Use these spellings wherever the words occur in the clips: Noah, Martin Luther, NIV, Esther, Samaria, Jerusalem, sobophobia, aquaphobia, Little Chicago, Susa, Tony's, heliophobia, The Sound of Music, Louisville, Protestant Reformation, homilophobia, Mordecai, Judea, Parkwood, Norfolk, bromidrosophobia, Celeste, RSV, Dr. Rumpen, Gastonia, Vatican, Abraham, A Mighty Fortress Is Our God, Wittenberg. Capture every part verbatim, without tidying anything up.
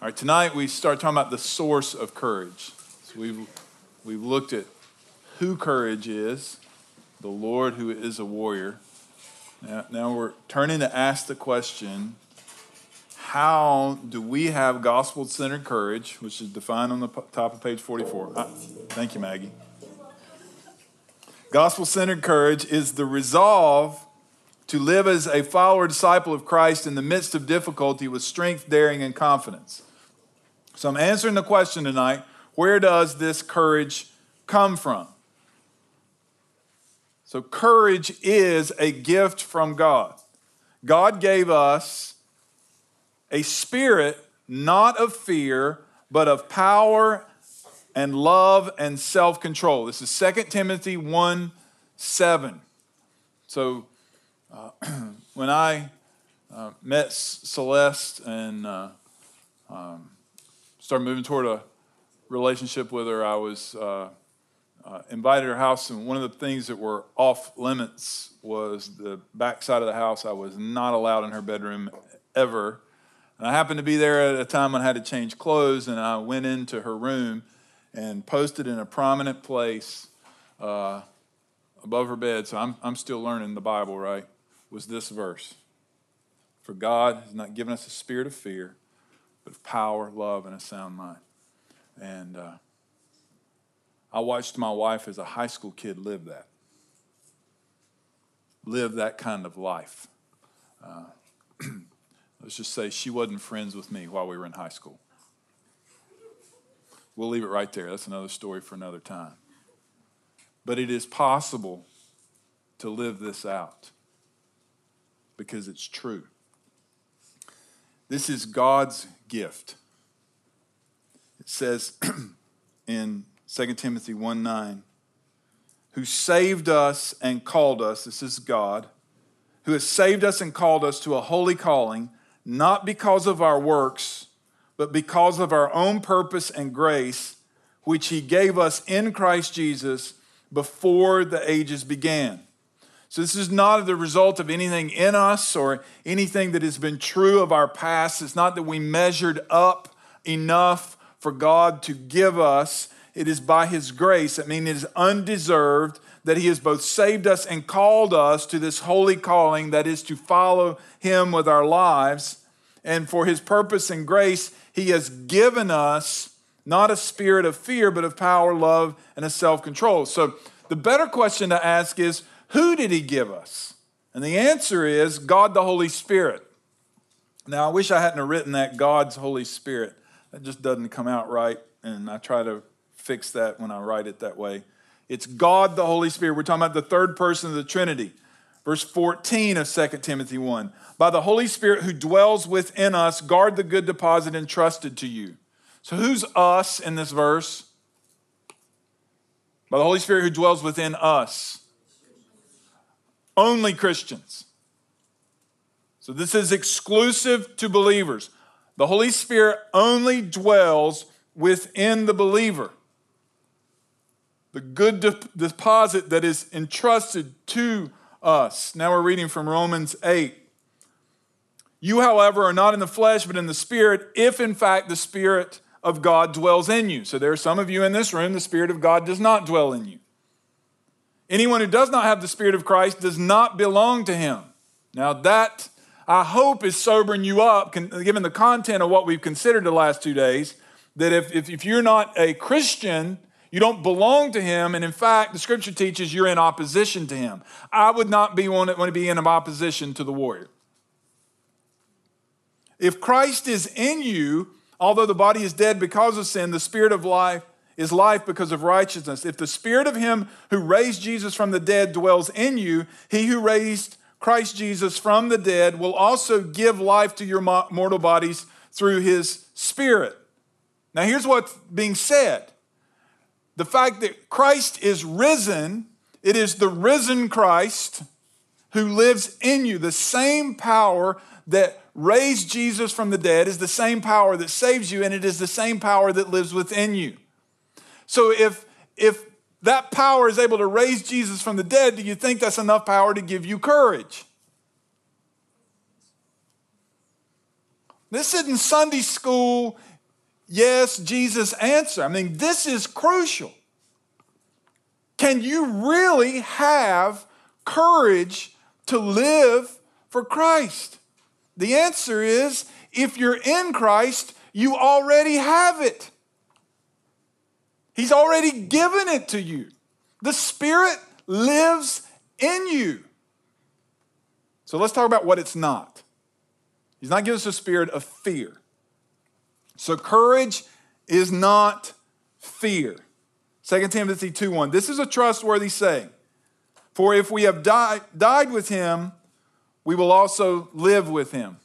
All right, tonight we start talking about the source of courage. So we've, we've looked at who courage is, the Lord who is a warrior. Now, now we're turning to ask the question, how do we have gospel-centered courage, which is defined on the top of page forty-four. I, thank you, Maggie. Gospel-centered courage is the resolve to live as a follower disciple of Christ in the midst of difficulty with strength, daring, and confidence. So I'm answering the question tonight, where does this courage come from? So courage is a gift from God. God gave us a spirit not of fear, but of power and love and self-control. This is Second Timothy one seven. So uh, when I uh, met Celeste and uh, um, started moving toward a relationship with her, I was uh, uh, invited to her house, and one of the things that were off limits was the backside of the house. I was not allowed in her bedroom ever, and I happened to be there at a time when I had to change clothes, and I went into her room and posted in a prominent place uh, above her bed, so I'm, I'm still learning the Bible, right, was this verse. For God has not given us a spirit of fear, but of power, love, and a sound mind. And uh, I watched my wife as a high school kid live that, live that kind of life. Uh, let's just say she wasn't friends with me while we were in high school. We'll leave it right there. That's another story for another time. But it is possible to live this out because it's true. This is God's gift. It says in Second Timothy one nine, who saved us and called us, this is God, who has saved us and called us to a holy calling, not because of our works, but because of our own purpose and grace, which he gave us in Christ Jesus before the ages began. So this is not the result of anything in us or anything that has been true of our past. It's not that we measured up enough for God to give us. It is by his grace. I mean, it is undeserved that he has both saved us and called us to this holy calling that is to follow him with our lives. And for his purpose and grace, he has given us not a spirit of fear, but of power, love, and a self-control. So the better question to ask is, who did he give us? And the answer is God the Holy Spirit. Now, I wish I hadn't written that, God's Holy Spirit. That just doesn't come out right, and I try to fix that when I write it that way. It's God the Holy Spirit. We're talking about the third person of the Trinity. Verse fourteen of Second Timothy one. By the Holy Spirit who dwells within us, guard the good deposit entrusted to you. So who's us in this verse? By the Holy Spirit who dwells within us. Only Christians. So this is exclusive to believers. The Holy Spirit only dwells within the believer. The good de- deposit that is entrusted to us. Now we're reading from Romans eight. You, however, are not in the flesh, but in the Spirit, if in fact the Spirit of God dwells in you. So there are some of you in this room, the Spirit of God does not dwell in you. Anyone who does not have the Spirit of Christ does not belong to him. Now that, I hope, is sobering you up, given the content of what we've considered the last two days, that if, if, if you're not a Christian, you don't belong to him, and in fact, the Scripture teaches you're in opposition to him. I would not be want to be in opposition to the warrior. If Christ is in you, although the body is dead because of sin, the Spirit of life is life because of righteousness. If the Spirit of him who raised Jesus from the dead dwells in you, he who raised Christ Jesus from the dead will also give life to your mortal bodies through his Spirit. Now here's what's being said. The fact that Christ is risen, it is the risen Christ who lives in you. The same power that raised Jesus from the dead is the same power that saves you, and it is the same power that lives within you. So if, if that power is able to raise Jesus from the dead, do you think that's enough power to give you courage? This isn't Sunday school, yes, Jesus, answer. I mean, this is crucial. Can you really have courage to live for Christ? The answer is, if you're in Christ, you already have it. He's already given it to you. The Spirit lives in you. So let's talk about what it's not. He's not giving us a spirit of fear. So courage is not fear. Second Timothy two one, this is a trustworthy saying. For if we have died, died with him, we will also live with him.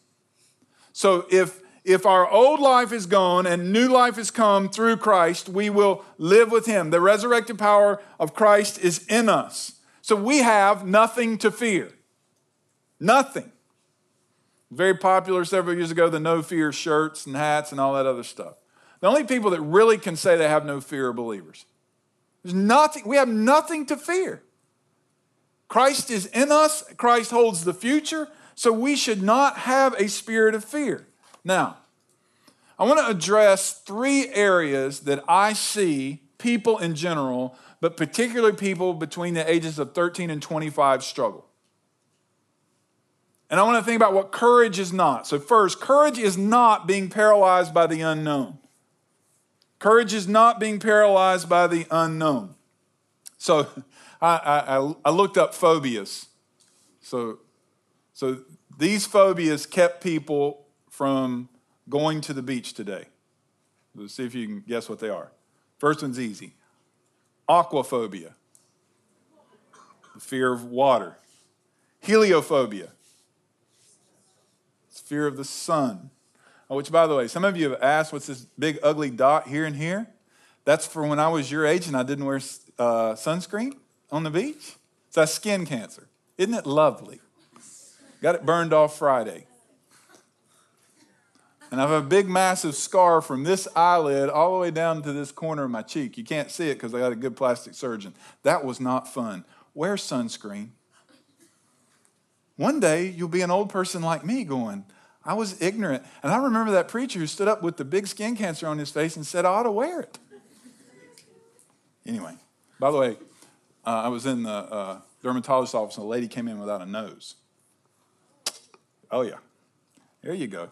So if, if our old life is gone and new life has come through Christ, we will live with him. The resurrected power of Christ is in us. So we have nothing to fear. Nothing. Very popular several years ago, the no fear shirts and hats and all that other stuff. The only people that really can say they have no fear are believers. There's nothing, we have nothing to fear. Christ is in us. Christ holds the future. So we should not have a spirit of fear. Now, I want to address three areas that I see people in general, but particularly people between the ages of thirteen and twenty-five struggle. And I want to think about what courage is not. So first, courage is not being paralyzed by the unknown. Courage is not being paralyzed by the unknown. So I, I, I looked up phobias. So, so these phobias kept people from going to the beach today. Let's see if you can guess what they are. First one's easy. Aquaphobia. The fear of water. Heliophobia. Fear of the sun, which, by the way, some of you have asked, what's this big ugly dot here and here? That's for when I was your age and I didn't wear uh, sunscreen on the beach. So that's skin cancer. Isn't it lovely? Got it burned off Friday. And I have a big, massive scar from this eyelid all the way down to this corner of my cheek. You can't see it because I got a good plastic surgeon. That was not fun. Wear sunscreen. One day, you'll be an old person like me going, I was ignorant. And I remember that preacher who stood up with the big skin cancer on his face and said, I ought to wear it. Anyway, by the way, uh, I was in the uh, dermatologist's office, and a lady came in without a nose. Oh, yeah. There you go.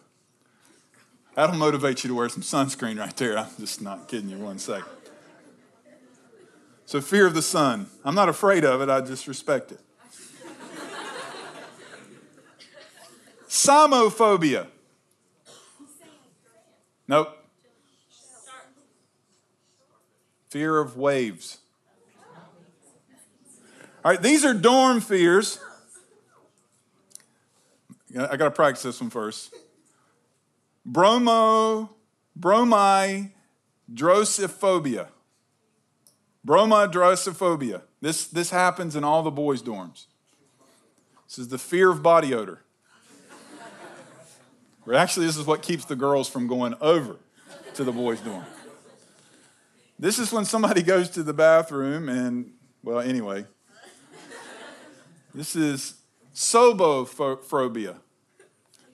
That'll motivate you to wear some sunscreen right there. I'm just not kidding you one second. So fear of the sun. I'm not afraid of it. I just respect it. Samophobia. Nope. Fear of waves. All right, these are dorm fears. I got to practice this one first. Bromo, bromidrosophobia. Bromidrosophobia. This, this happens in all the boys' dorms. This is the fear of body odor. Or actually, this is what keeps the girls from going over to the boys' dorm. This is when somebody goes to the bathroom and, well, anyway. This is sobophobia.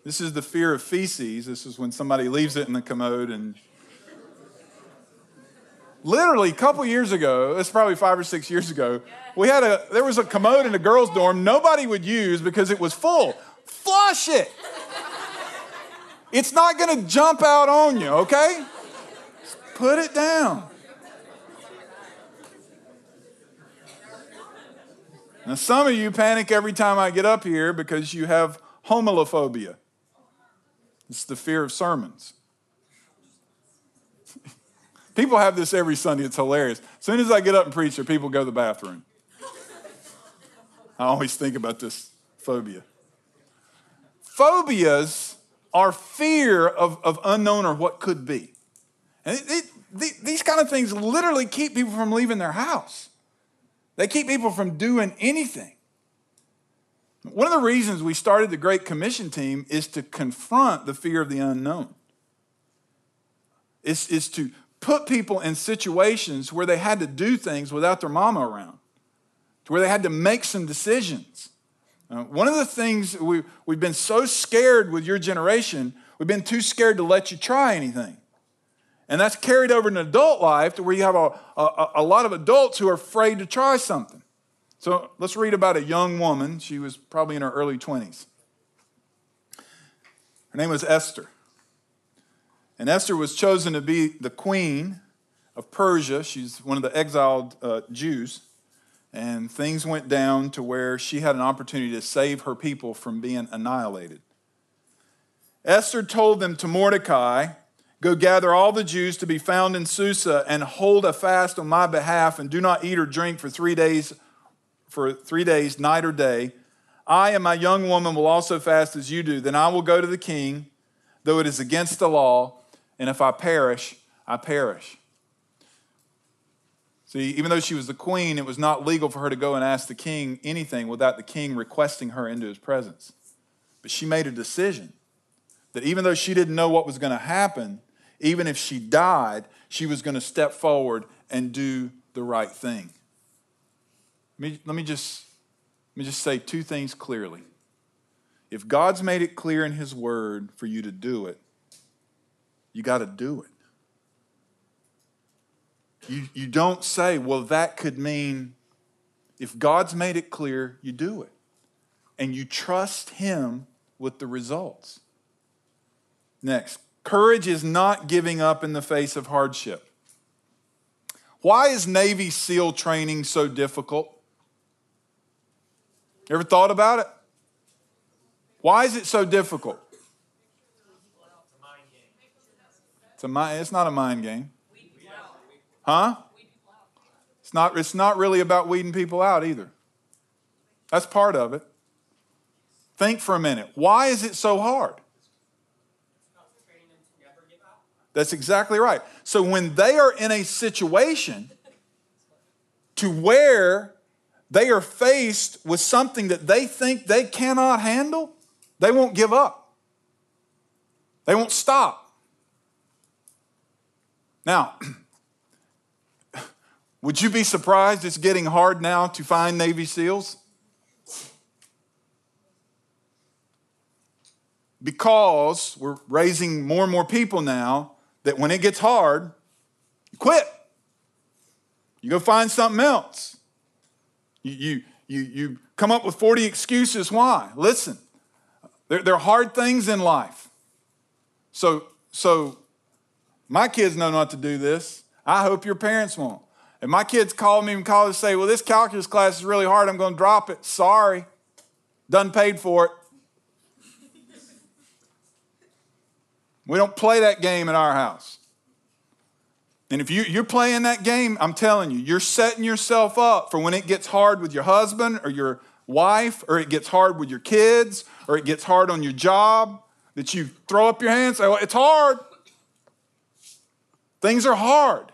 This is the fear of feces. This is when somebody leaves it in the commode. And literally, a couple years ago, it's probably five or six years ago, we had a there was a commode in a girls' dorm nobody would use because it was full. Flush it. It's not going to jump out on you, okay? Just put it down. Now, some of you panic every time I get up here because you have homilophobia. It's the fear of sermons. People have this every Sunday. It's hilarious. As soon as I get up and preach, there people go to the bathroom. I always think about this phobia. Phobias Our fear of, of unknown or what could be. And it, it, these kind of things literally keep people from leaving their house. They keep people from doing anything. One of the reasons we started the Great Commission team is to confront the fear of the unknown. It's, it's to put people in situations where they had to do things without their mama around, to where they had to make some decisions. One of the things we, we've been so scared with your generation We've been too scared to let you try anything. And that's carried over in adult life to where you have a, a, a lot of adults who are afraid to try something. So let's read about a young woman. She was probably in her early twenties. Her name was Esther. And Esther was chosen to be the queen of Persia. She's one of the exiled uh, Jews. And things went down to where she had an opportunity to save her people from being annihilated. Esther told them to Mordecai, "Go gather all the Jews to be found in Susa and hold a fast on my behalf and do not eat or drink for three days, for three days, night or day. I and my young woman will also fast as you do. Then I will go to the king, though it is against the law, and if I perish, I perish." See, even though she was the queen, it was not legal for her to go and ask the king anything without the king requesting her into his presence. But she made a decision that even though she didn't know what was going to happen, even if she died, she was going to step forward and do the right thing. Let me, let me just let me just say two things clearly. If God's made it clear in his word for you to do it, you got to do it. You, you don't say, well, that could mean, if God's made it clear, you do it. And you trust him with the results. Next, courage is not giving up in the face of hardship. Why is Navy SEAL training so difficult? You ever thought about it? Why is it so difficult? It's a mind, it's not a mind game. Huh? It's not, it's not really about weeding people out either. That's part of it. Think for a minute. Why is it so hard? That's exactly right. So when they are in a situation to where they are faced with something that they think they cannot handle, they won't give up. They won't stop. Now, would you be surprised it's getting hard now to find Navy SEALs? Because we're raising more and more people now that when it gets hard, you quit. You go find something else. You, you, you, you come up with forty excuses why. Listen, there, there are hard things in life. So, so my kids know not to do this. I hope your parents won't. If my kids call me from college and say, well, this calculus class is really hard, I'm going to drop it. Sorry. Done paid for it. We don't play that game in our house. And if you, you're playing that game, I'm telling you, you're setting yourself up for when it gets hard with your husband or your wife, or it gets hard with your kids, or it gets hard on your job, that you throw up your hands and say, well, it's hard. Things are hard.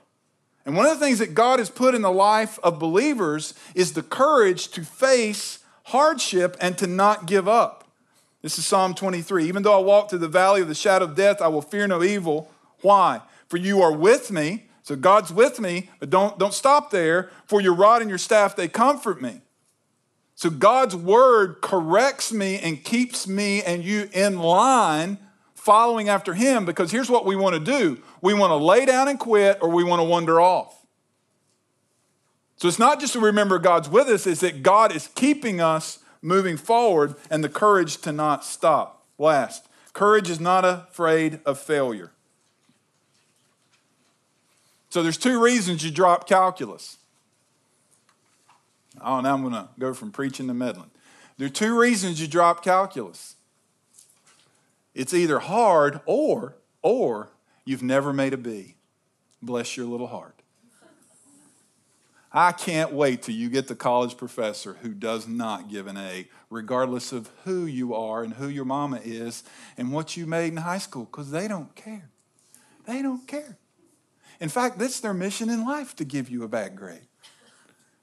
And one of the things that God has put in the life of believers is the courage to face hardship and to not give up. This is Psalm twenty-three. Even though I walk through the valley of the shadow of death, I will fear no evil. Why? For you are with me. So God's with me, but don't, don't stop there. For your rod and your staff, they comfort me. So God's word corrects me and keeps me and you in line following after him, because here's what we want to do. We want to lay down and quit, or we want to wander off. So it's not just to remember God's with us, it's that God is keeping us moving forward, and the courage to not stop. Last, courage is not afraid of failure. So there's two reasons you drop calculus. Oh, now I'm going to go from preaching to meddling. There are two reasons you drop calculus. It's either hard or, or you've never made a B. Bless your little heart. I can't wait till you get the college professor who does not give an A, regardless of who you are and who your mama is and what you made in high school, because they don't care. They don't care. In fact, that's their mission in life, to give you a bad grade.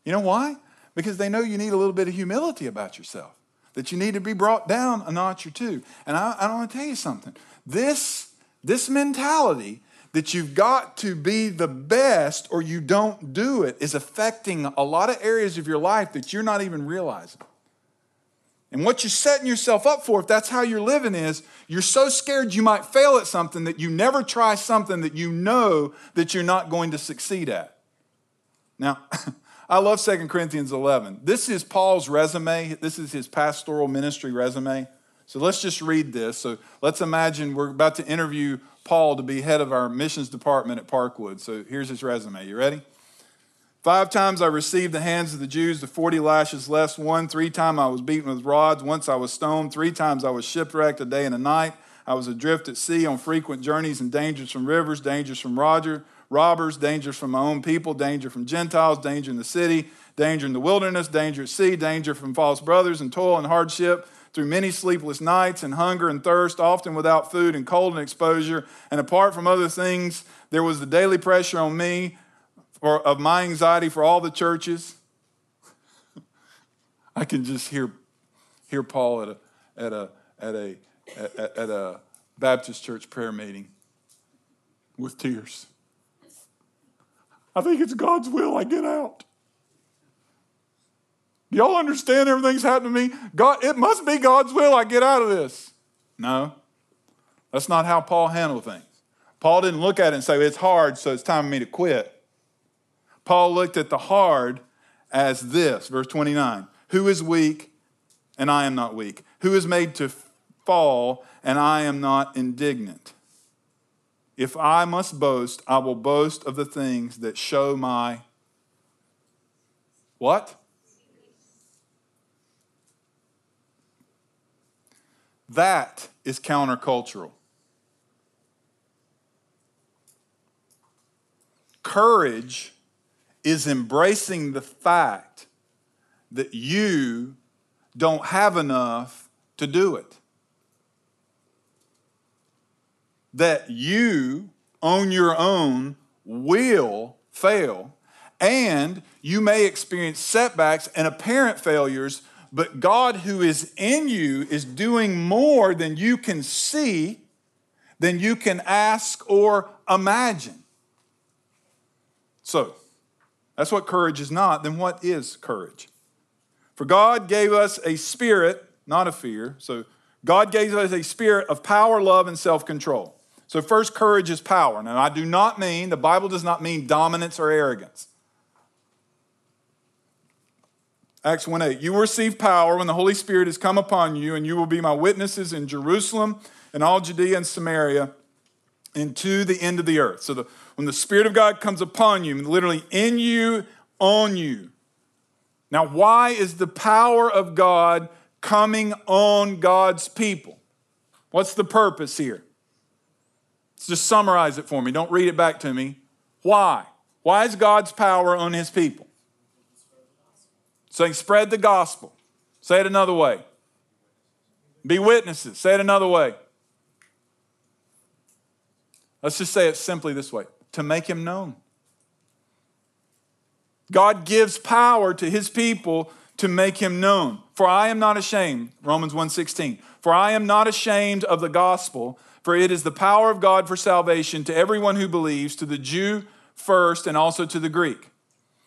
You know why? Because they know you need a little bit of humility about yourself, that you need to be brought down a notch or two. And I, I want to tell you something. This, this mentality that you've got to be the best or you don't do it is affecting a lot of areas of your life that you're not even realizing. And what you're setting yourself up for, if that's how you're living, is you're so scared you might fail at something that you never try something that you know that you're not going to succeed at. Now, I love Second Corinthians eleven. This is Paul's resume. This is his pastoral ministry resume. So let's just read this. So let's imagine we're about to interview Paul to be head of our missions department at Parkwood. So here's his resume. You ready? Five times I received the hands of the Jews, the forty lashes less one. Three times I was beaten with rods. Once I was stoned. Three times I was shipwrecked, a day and a night. I was adrift at sea on frequent journeys and dangers from rivers, dangers from Roger, robbers, dangers from my own people, danger from Gentiles, danger in the city, danger in the wilderness, danger at sea, danger from false brothers and toil and hardship, through many sleepless nights and hunger and thirst, often without food and cold and exposure. And apart from other things, there was the daily pressure on me Or of my anxiety for all the churches. I can just hear hear Paul at a at a at a at, at a Baptist church prayer meeting with tears. I think it's God's will I get out. Y'all understand everything's happened to me? God, it must be God's will I get out of this. No, that's not how Paul handled things. Paul didn't look at it and say, it's hard, so it's time for me to quit. Paul looked at the hard as this, verse twenty-nine. Who is weak and I am not weak? Who is made to fall and I am not indignant? If I must boast, I will boast of the things that show my what? That is countercultural. Courage is embracing the fact that you don't have enough to do it. That you, on your own, will fail, and you may experience setbacks and apparent failures, but God who is in you is doing more than you can see, than you can ask or imagine. So, that's what courage is not. Then what is courage? For God gave us a spirit, not a fear. So God gave us a spirit of power, love, and self-control. So first, courage is power. Now, I do not mean, the Bible does not mean dominance or arrogance. Acts one eight, you will receive power when the Holy Spirit has come upon you, and you will be my witnesses in Jerusalem and all Judea and Samaria and to the end of the earth. So the When the Spirit of God comes upon you, literally in you, on you. Now, why is the power of God coming on God's people? What's the purpose here? Let's just summarize it for me. Don't read it back to me. Why? Why is God's power on his people? So they spread the gospel. Say it another way. Be witnesses. Say it another way. Let's just say it simply this way. To make him known. God gives power to his people to make him known. For I am not ashamed, Romans one sixteen. For I am not ashamed of the gospel, for it is the power of God for salvation to everyone who believes, to the Jew first and also to the Greek.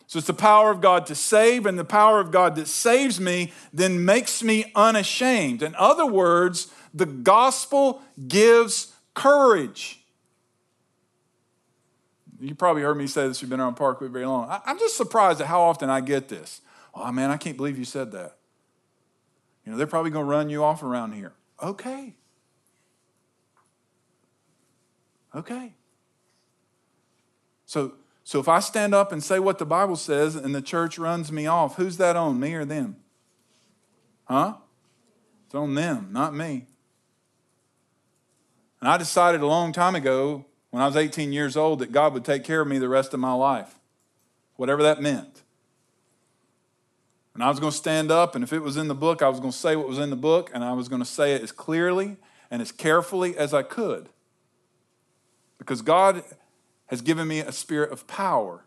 So it's the power of God to save, and the power of God that saves me then makes me unashamed. In other words, the gospel gives courage. You probably heard me say this, you've been around Parkwood very long. I, I'm just surprised at how often I get this. Oh, man, I can't believe you said that. You know, they're probably going to run you off around here. Okay. Okay. So, so if I stand up and say what the Bible says and the church runs me off, who's that on, me or them? Huh? It's on them, not me. And I decided a long time ago, when I was eighteen years old, that God would take care of me the rest of my life, whatever that meant. And I was going to stand up, and if it was in the book, I was going to say what was in the book, and I was going to say it as clearly and as carefully as I could, because God has given me a spirit of power.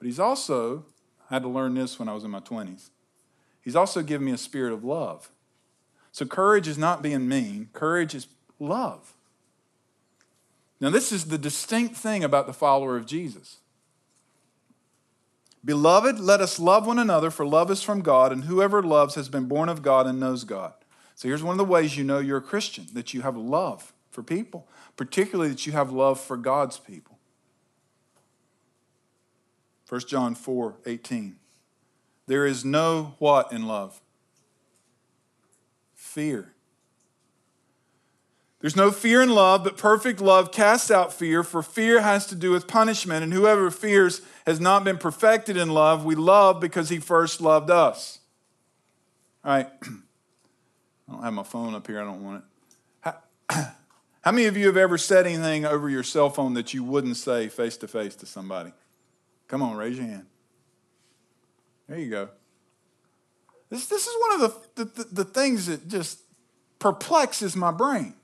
But he's also, I had to learn this when I was in my twenties, he's also given me a spirit of love. So courage is not being mean. Courage is love. Now, this is the distinct thing about the follower of Jesus. Beloved, let us love one another, for love is from God, and whoever loves has been born of God and knows God. So here's one of the ways you know you're a Christian, that you have love for people, particularly that you have love for God's people. First John four eighteen. There is no what in love? Fear. There's no fear in love, but perfect love casts out fear, for fear has to do with punishment, and whoever fears has not been perfected in love. We love because he first loved us. All right. I don't have my phone up here. I don't want it. How, how many of you have ever said anything over your cell phone that you wouldn't say face-to-face to somebody? Come on, raise your hand. There you go. This, this is one of the, the, the things that just perplexes my brain.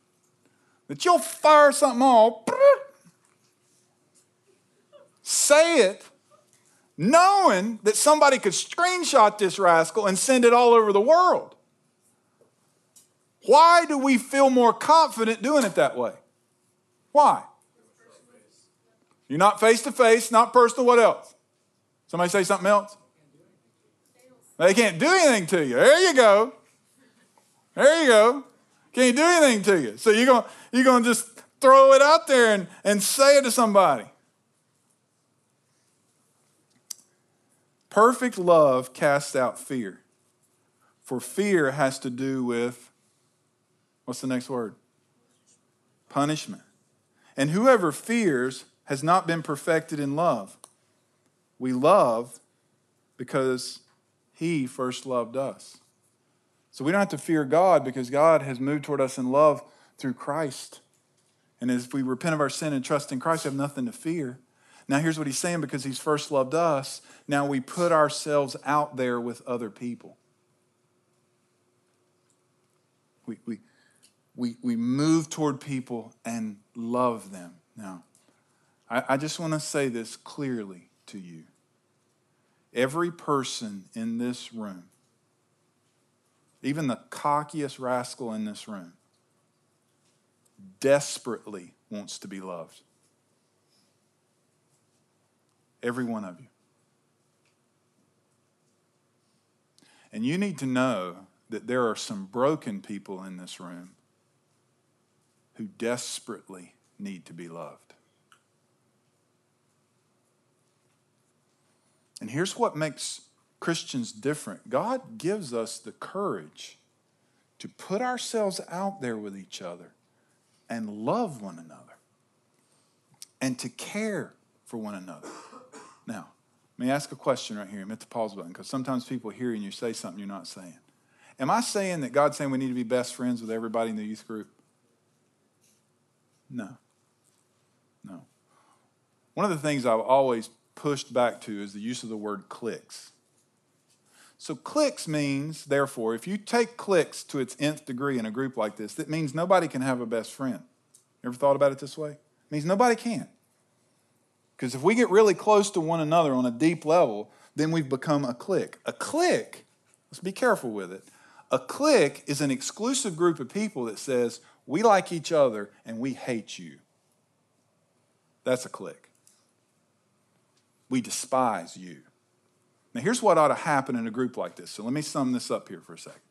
That you'll fire something off, say it, knowing that somebody could screenshot this rascal and send it all over the world. Why do we feel more confident doing it that way? Why? You're not face-to-face, not personal, what else? Somebody say something else? They can't do anything to you. There you go. There you go. Can't do anything to you. So you're going you're going to just throw it out there and, and say it to somebody. Perfect love casts out fear. For fear has to do with, what's the next word? Punishment. And whoever fears has not been perfected in love. We love because he first loved us. So we don't have to fear God because God has moved toward us in love through Christ. And as we repent of our sin and trust in Christ, we have nothing to fear. Now here's what he's saying, because he's first loved us, now we put ourselves out there with other people. We, we, we, we move toward people and love them. Now, I, I just want to say this clearly to you. Every person in this room, even the cockiest rascal in this room, desperately wants to be loved. Every one of you. And you need to know that there are some broken people in this room who desperately need to be loved. And here's what makes Christians different. God gives us the courage to put ourselves out there with each other and love one another and to care for one another. Now, let me ask a question right here. I'm at the pause button because sometimes people hear and you say something you're not saying. Am I saying that God's saying we need to be best friends with everybody in the youth group? No. No. One of the things I've always pushed back to is the use of the word cliques. So cliques means, therefore, if you take cliques to its nth degree in a group like this, that means nobody can have a best friend. You ever thought about it this way? It means nobody can. Because if we get really close to one another on a deep level, then we've become a clique. A clique, let's be careful with it. A clique is an exclusive group of people that says, we like each other and we hate you. That's a clique. We despise you. Now, here's what ought to happen in a group like this. So let me sum this up here for a second.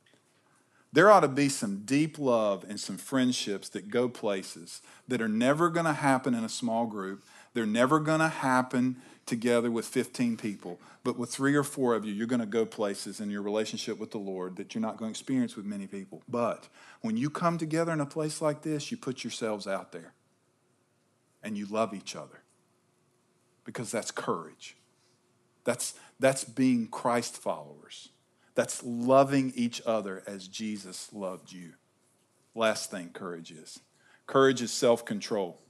There ought to be some deep love and some friendships that go places that are never going to happen in a small group. They're never going to happen together with fifteen people. But with three or four of you, you're going to go places in your relationship with the Lord that you're not going to experience with many people. But when you come together in a place like this, you put yourselves out there. And you love each other. Because that's courage. That's, that's being Christ followers. That's loving each other as Jesus loved you. Last thing courage is. Courage is self-control.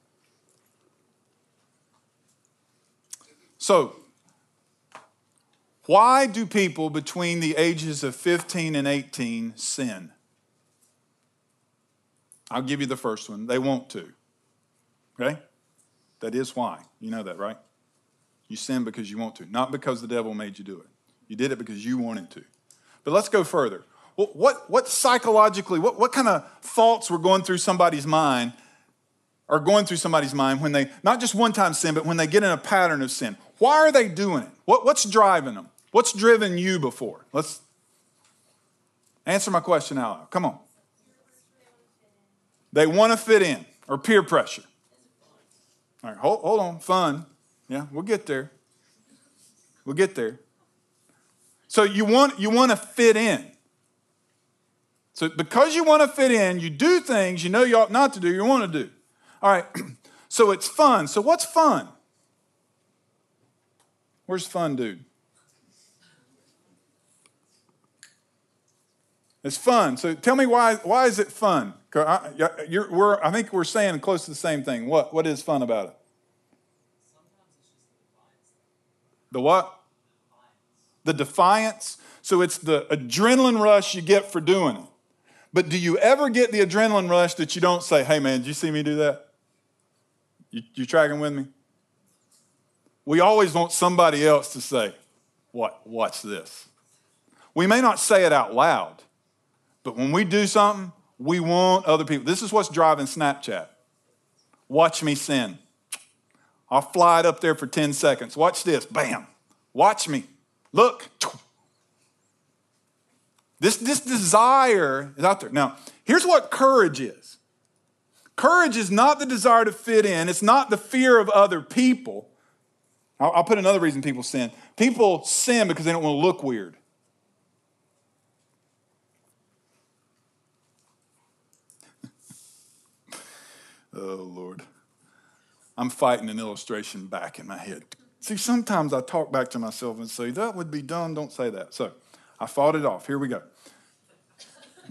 So, why do people between the ages of fifteen and eighteen sin? I'll give you the first one. They want to. Okay? That is why. You know that, right? You sin because you want to, not because the devil made you do it. You did it because you wanted to. But let's go further. What, what, what psychologically, what, what kind of thoughts were going through somebody's mind, are going through somebody's mind when they, not just one time sin, but when they get in a pattern of sin? Why are they doing it? What, what's driving them? What's driven you before? Let's answer my question out loud. Come on. They want to fit in, or peer pressure. All right, hold, hold on. Fun. Yeah, we'll get there. We'll get there. So you want you want to fit in. So because you want to fit in, you do things you know you ought not to do, you want to do. All right, so it's fun. So what's fun? Where's fun, dude? It's fun. So tell me why. Why is it fun? I, you're, we're, I think we're saying close to the same thing. What? What is fun about it? Sometimes it's just the defiance. The what? The defiance. The defiance. So it's the adrenaline rush you get for doing it. But do you ever get the adrenaline rush that you don't say, "Hey, man, did you see me do that?" You, you tracking with me? We always want somebody else to say, "What? Watch this." We may not say it out loud. But when we do something, we want other people. This is what's driving Snapchat. Watch me sin. I'll fly it up there for ten seconds. Watch this. Bam. Watch me. Look. This, this desire is out there. Now, here's what courage is. Courage is not the desire to fit in. It's not the fear of other people. I'll, I'll put another reason people sin. People sin because they don't want to look weird. Oh, Lord. I'm fighting an illustration back in my head. See, sometimes I talk back to myself and say, that would be dumb. Don't say that. So I fought it off. Here we go.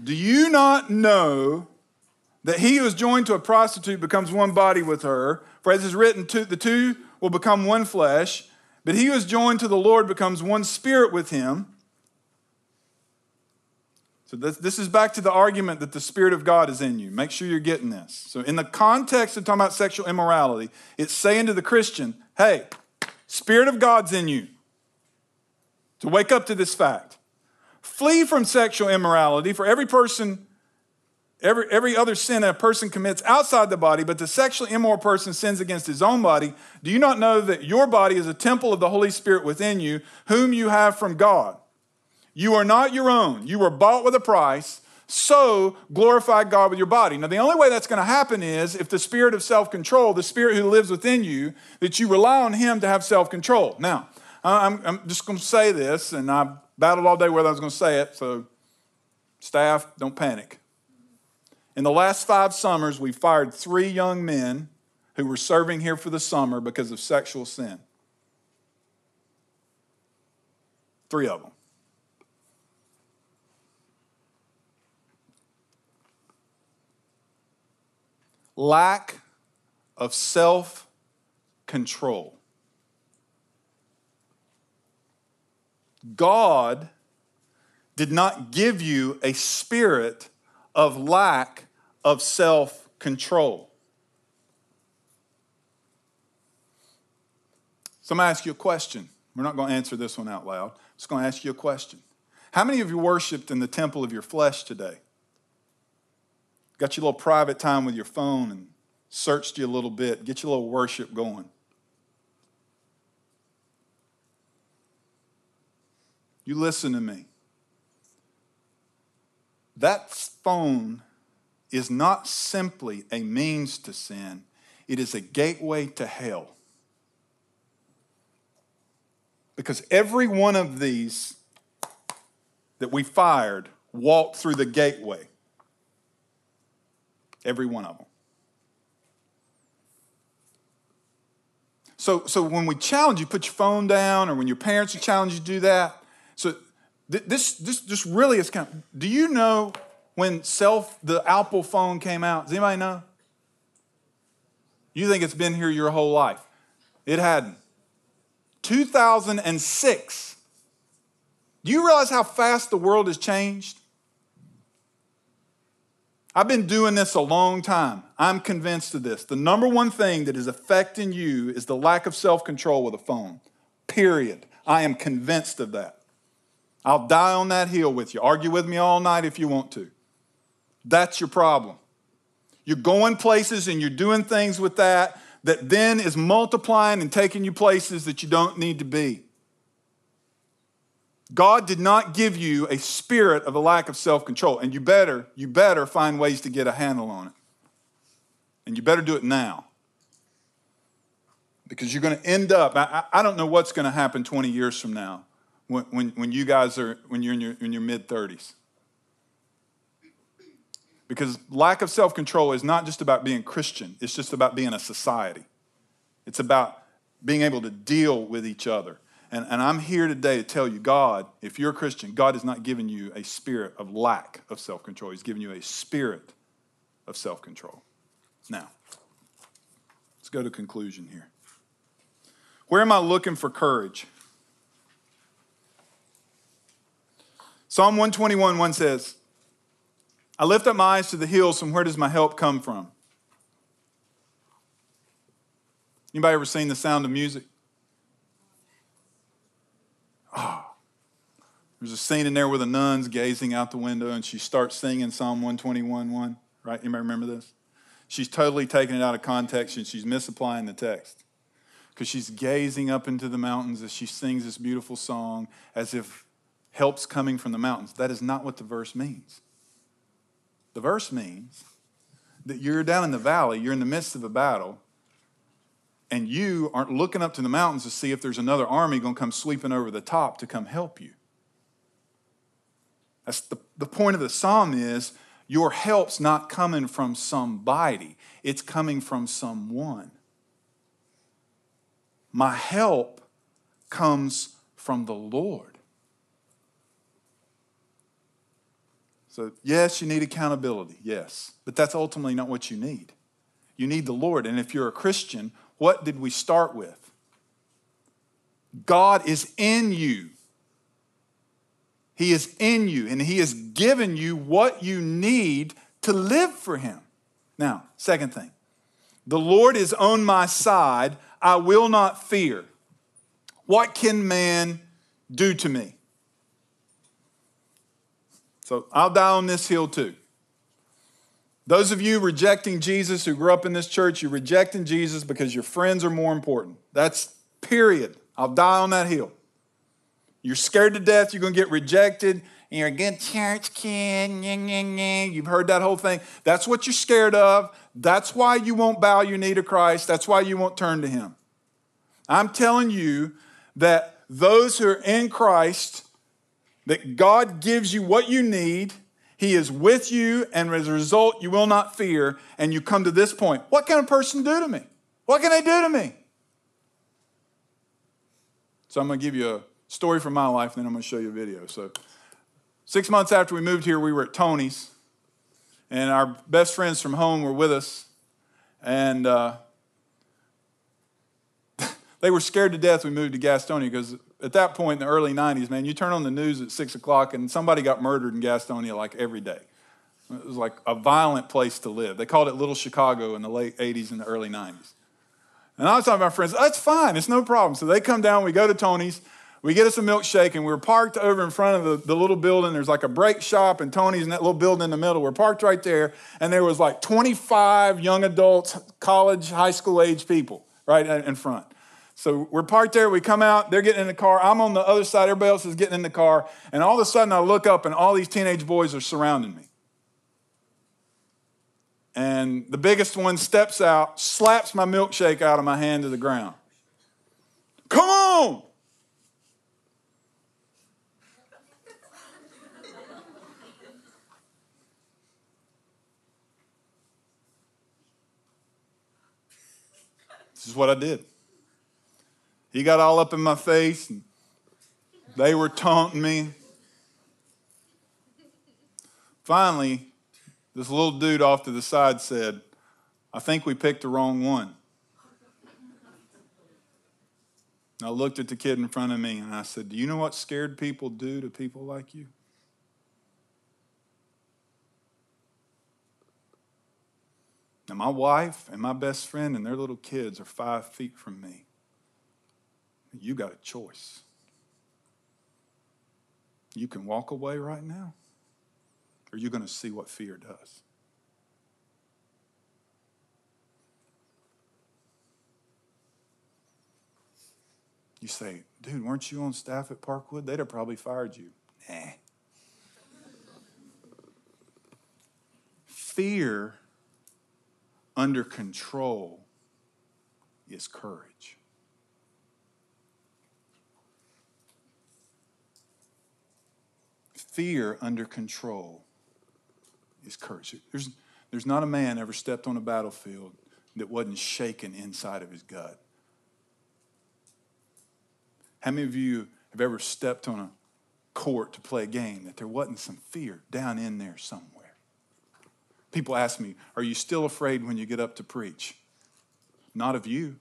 Do you not know that he who is joined to a prostitute becomes one body with her? For as is written, the two will become one flesh. But he who is joined to the Lord becomes one spirit with him. So this, this is back to the argument that the Spirit of God is in you. Make sure you're getting this. So in the context of talking about sexual immorality, it's saying to the Christian, hey, Spirit of God's in you. To wake up to this fact. Flee from sexual immorality, for every person, every, every other sin a person commits outside the body, but the sexually immoral person sins against his own body. Do you not know that your body is a temple of the Holy Spirit within you, whom you have from God? You are not your own. You were bought with a price, so glorify God with your body. Now, the only way that's going to happen is if the spirit of self-control, the spirit who lives within you, that you rely on him to have self-control. Now, I'm, I'm just going to say this, and I battled all day whether I was going to say it, so staff, don't panic. In the last five summers, we fired three young men who were serving here for the summer because of sexual sin. Three of them. Lack of self-control. God did not give you a spirit of lack of self-control. So I'm going to ask you a question. We're not going to answer this one out loud. I'm just going to ask you a question. How many of you worshiped in the temple of your flesh today? Got your little private time with your phone and searched you a little bit. Get your little worship going. You listen to me. That phone is not simply a means to sin. It is a gateway to hell. Because every one of these that we fired walked through the gateway. Every one of them. So, so when we challenge you, put your phone down, or when your parents are challenging you, do that. So th- this, this, this really is kind of, do you know when self, the Apple phone came out? Does anybody know? You think it's been here your whole life. It hadn't. two thousand six. Do you realize how fast the world has changed? I've been doing this a long time. I'm convinced of this. The number one thing that is affecting you is the lack of self-control with a phone. Period. I am convinced of that. I'll die on that hill with you. Argue with me all night if you want to. That's your problem. You're going places and you're doing things with that that then is multiplying and taking you places that you don't need to be. God did not give you a spirit of a lack of self-control, and you better, you better find ways to get a handle on it. And you better do it now. Because you're going to end up, I, I don't know what's going to happen twenty years from now when, when, when you guys are, when you're in your, in your mid-thirties. Because lack of self-control is not just about being Christian. It's just about being a society. It's about being able to deal with each other. And, and I'm here today to tell you, God, if you're a Christian, God has not given you a spirit of lack of self-control. He's given you a spirit of self-control. Now, let's go to conclusion here. Where am I looking for courage? Psalm one twenty-one, one says, I lift up my eyes to the hills, and where does my help come from? Anybody ever seen The Sound of Music? Oh, there's a scene in there where the nun's gazing out the window, and she starts singing Psalm one twenty-one, one, right? Anybody remember this? She's totally taking it out of context, and she's misapplying the text because she's gazing up into the mountains as she sings this beautiful song as if help's coming from the mountains. That is not what the verse means. The verse means that you're down in the valley, you're in the midst of a battle, and you aren't looking up to the mountains to see if there's another army going to come sweeping over the top to come help you. That's the, the point of the psalm is your help's not coming from somebody. It's coming from someone. My help comes from the Lord. So yes, you need accountability, yes. But that's ultimately not what you need. You need the Lord. And if you're a Christian, what did we start with? God is in you. He is in you, and he has given you what you need to live for him. Now, second thing. The Lord is on my side. I will not fear. What can man do to me? So I'll die on this hill too. Those of you rejecting Jesus who grew up in this church, you're rejecting Jesus because your friends are more important. That's period. I'll die on that hill. You're scared to death. You're going to get rejected. And you're a good church kid. You've heard that whole thing. That's what you're scared of. That's why you won't bow your knee to Christ. That's why you won't turn to him. I'm telling you that those who are in Christ, that God gives you what you need. He is with you, and as a result, you will not fear. And you come to this point. What can a person do to me? What can they do to me? So I'm going to give you a story from my life, and then I'm going to show you a video. So six months after we moved here, we were at Tony's, and our best friends from home were with us. And uh, they were scared to death we moved to Gastonia because at that point in the early nineties, man, you turn on the news at six o'clock and somebody got murdered in Gastonia like every day. It was like a violent place to live. They called it Little Chicago in the late eighties and the early nineties. And I was talking to my friends, that's fine, it's no problem. So they come down, we go to Tony's, we get us a milkshake, and we're parked over in front of the, the little building. There's like a brake shop and Tony's and that little building in the middle. We're parked right there, and there was like twenty-five young adults, college, high school age people right in front. So we're parked there, we come out, they're getting in the car, I'm on the other side, everybody else is getting in the car, and all of a sudden I look up and all these teenage boys are surrounding me. And the biggest one steps out, slaps my milkshake out of my hand to the ground. Come on! This is what I did. He got all up in my face, and they were taunting me. Finally, this little dude off to the side said, I think we picked the wrong one. And I looked at the kid in front of me, and I said, do you know what scared people do to people like you? Now, my wife and my best friend and their little kids are five feet from me. You got a choice. You can walk away right now, or you're going to see what fear does. You say, dude, weren't you on staff at Parkwood? They'd have probably fired you. Nah. Fear under control is courage. Fear under control is courage. There's, there's not a man ever stepped on a battlefield that wasn't shaken inside of his gut. How many of you have ever stepped on a court to play a game that there wasn't some fear down in there somewhere? People ask me, are you still afraid when you get up to preach? Not of you.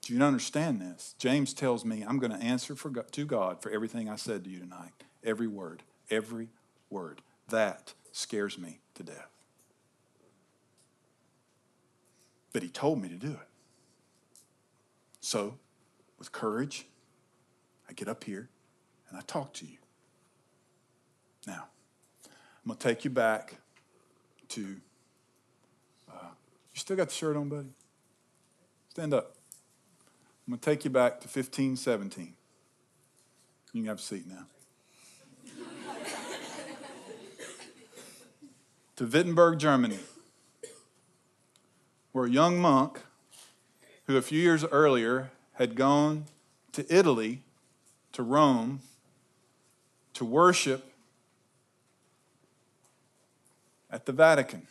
Do you understand this? James tells me I'm going to answer for God, to God for everything I said to you tonight. Every word, every word. That scares me to death. But he told me to do it. So, with courage, I get up here and I talk to you. Now, I'm going to take you back to, uh, you still got the shirt on, buddy? Stand up. I'm going to take you back to fifteen seventeen. You can have a seat now. To Wittenberg, Germany, where a young monk who a few years earlier had gone to Italy, to Rome, to worship at the Vatican.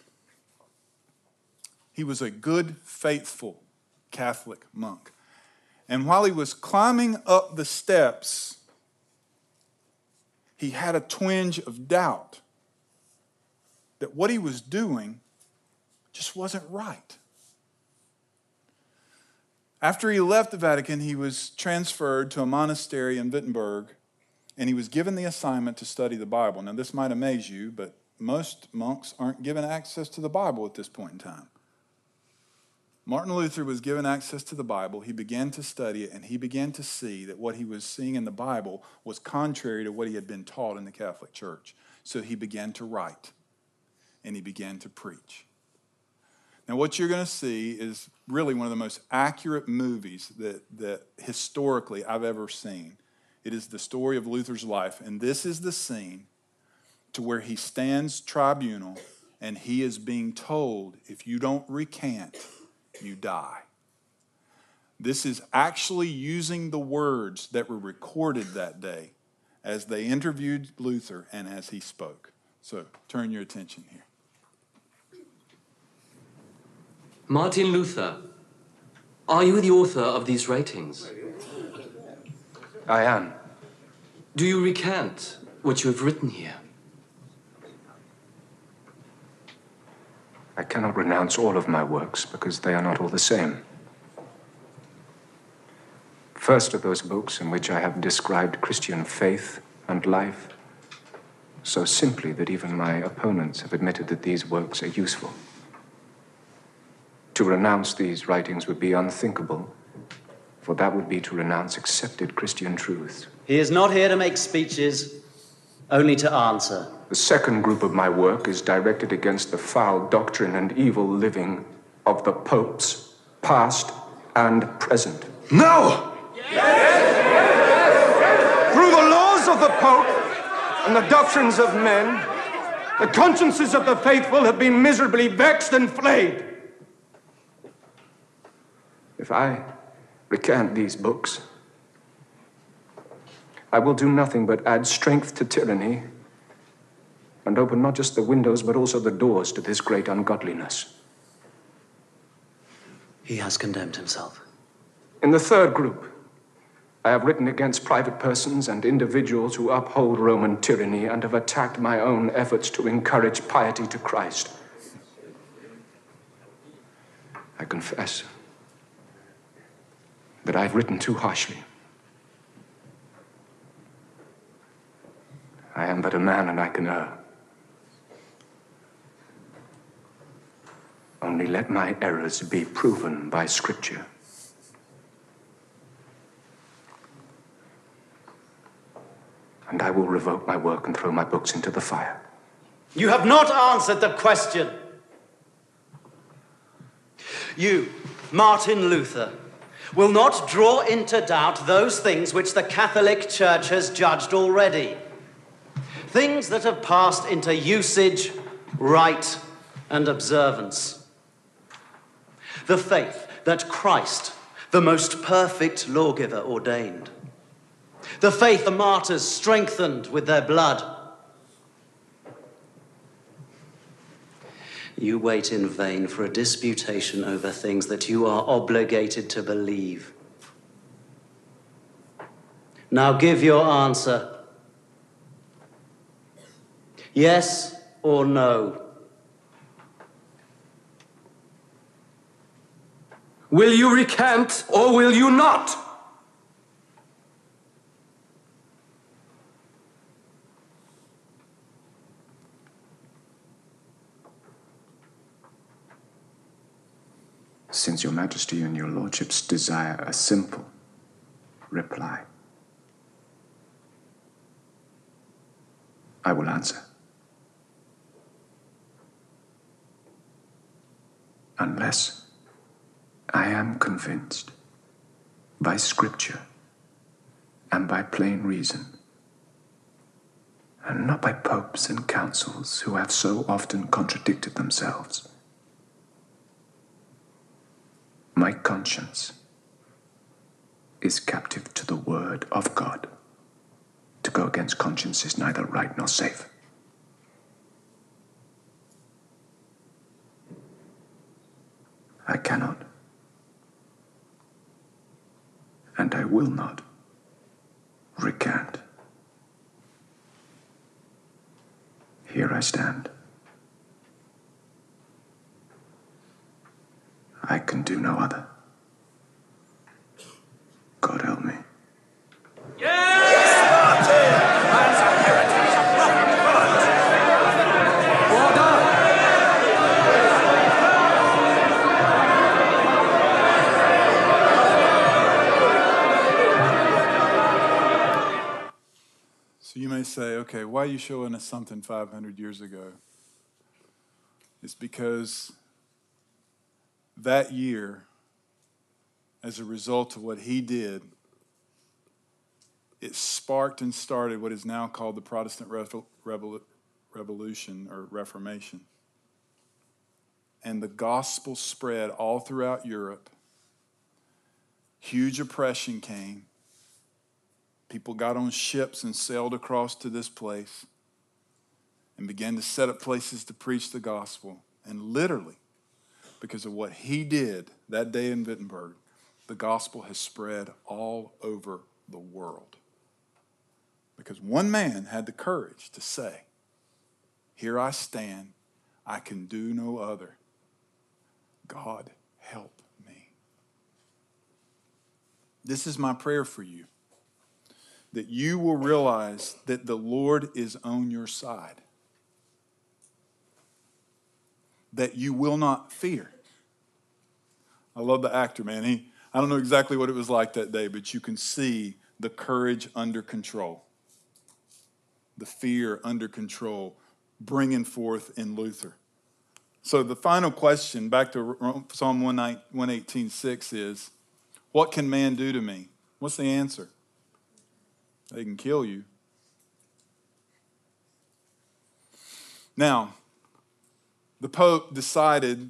He was a good, faithful Catholic monk. And while he was climbing up the steps, he had a twinge of doubt that what he was doing just wasn't right. After he left the Vatican, he was transferred to a monastery in Wittenberg, and he was given the assignment to study the Bible. Now, this might amaze you, but most monks aren't given access to the Bible at this point in time. Martin Luther was given access to the Bible. He began to study it, and he began to see that what he was seeing in the Bible was contrary to what he had been taught in the Catholic Church. So he began to write, and he began to preach. Now, what you're going to see is really one of the most accurate movies that, that historically I've ever seen. It is the story of Luther's life, and this is the scene to where he stands tribunal, and he is being told, if you don't recant, you die. This is actually using the words that were recorded that day as they interviewed Luther and as he spoke. So, turn your attention here. Martin Luther, are you the author of these writings? I am. Do you recant what you have written here? I cannot renounce all of my works because they are not all the same. First are those books in which I have described Christian faith and life so simply that even my opponents have admitted that these works are useful. To renounce these writings would be unthinkable, for that would be to renounce accepted Christian truth. He is not here to make speeches, only to answer. The second group of my work is directed against the foul doctrine and evil living of the popes, past and present. No! Yes! Yes! Through the laws of the pope and the doctrines of men, the consciences of the faithful have been miserably vexed and flayed. If I recant these books, I will do nothing but add strength to tyranny and open not just the windows, but also the doors to this great ungodliness. He has condemned himself. In the third group, I have written against private persons and individuals who uphold Roman tyranny and have attacked my own efforts to encourage piety to Christ. I confess that I've written too harshly. I am but a man and I can err. Only let my errors be proven by Scripture. And I will revoke my work and throw my books into the fire. You have not answered the question. You Martin Luther, will not draw into doubt those things which the Catholic Church has judged already, things that have passed into usage, rite, and observance. The faith that Christ, the most perfect lawgiver, ordained. The faith the martyrs strengthened with their blood. You wait in vain for a disputation over things that you are obligated to believe. Now give your answer. Yes or no? Will you recant or will you not? Since your Majesty and your Lordships desire a simple reply, I will answer. Unless I am convinced by Scripture and by plain reason, and not by popes and councils who have so often contradicted themselves, my conscience is captive to the word of God. To go against conscience is neither right nor safe. I cannot, and I will not, recant. Here I stand. I can do no other. God help me. Yes! Yes, Martin! So you may say, okay, why are you showing us something five hundred years ago? It's because that year, as a result of what he did, it sparked and started what is now called the Protestant Revolution or Reformation. And the gospel spread all throughout Europe. Huge oppression came. People got on ships and sailed across to this place and began to set up places to preach the gospel. And literally, because of what he did that day in Wittenberg, the gospel has spread all over the world. Because one man had the courage to say, here I stand, I can do no other. God help me. This is my prayer for you, that you will realize that the Lord is on your side. That you will not fear. I love the actor, man. He, I don't know exactly what it was like that day, but you can see the courage under control, the fear under control, bringing forth in Luther. So the final question, back to Psalm one eighteen six, is, what can man do to me? What's the answer? They can kill you. Now, the Pope decided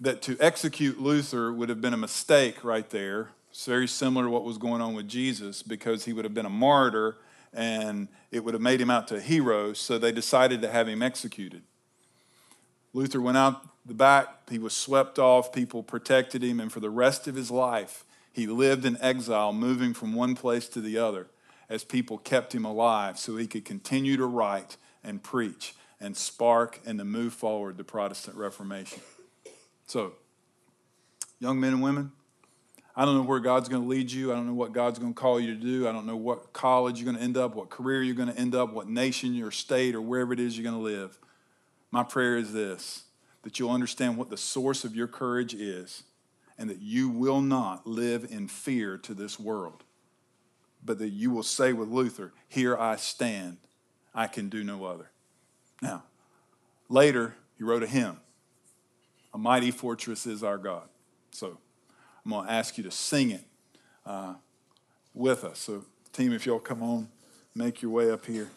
that to execute Luther would have been a mistake right there. It's very similar to what was going on with Jesus, because he would have been a martyr and it would have made him out to a hero, so they decided to have him executed. Luther went out the back, he was swept off, people protected him, and for the rest of his life, he lived in exile, moving from one place to the other as people kept him alive so he could continue to write and preach and spark and to move forward the Protestant Reformation. So, young men and women, I don't know where God's going to lead you. I don't know what God's going to call you to do. I don't know what college you're going to end up, what career you're going to end up, what nation, your state, or wherever it is you're going to live. My prayer is this, that you'll understand what the source of your courage is and that you will not live in fear to this world, but that you will say with Luther, here I stand, I can do no other. Now, later, he wrote a hymn, A Mighty Fortress Is Our God. So I'm going to ask you to sing it uh, with us. So, team, if y'all come on, make your way up here.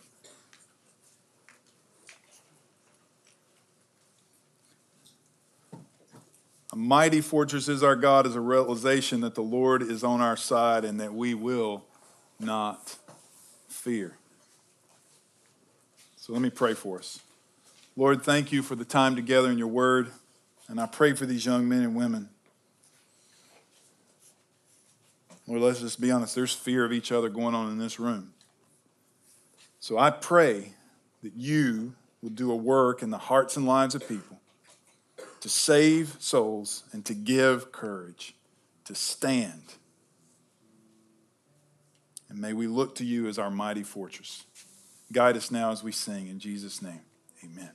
A mighty fortress is our God is a realization that the Lord is on our side and that we will not fear. So let me pray for us. Lord, thank you for the time together in your word. And I pray for these young men and women. Lord, let's just be honest. There's fear of each other going on in this room. So I pray that you will do a work in the hearts and lives of people, to save souls and to give courage, to stand. And may we look to you as our mighty fortress. Guide us now as we sing in Jesus' name. Amen.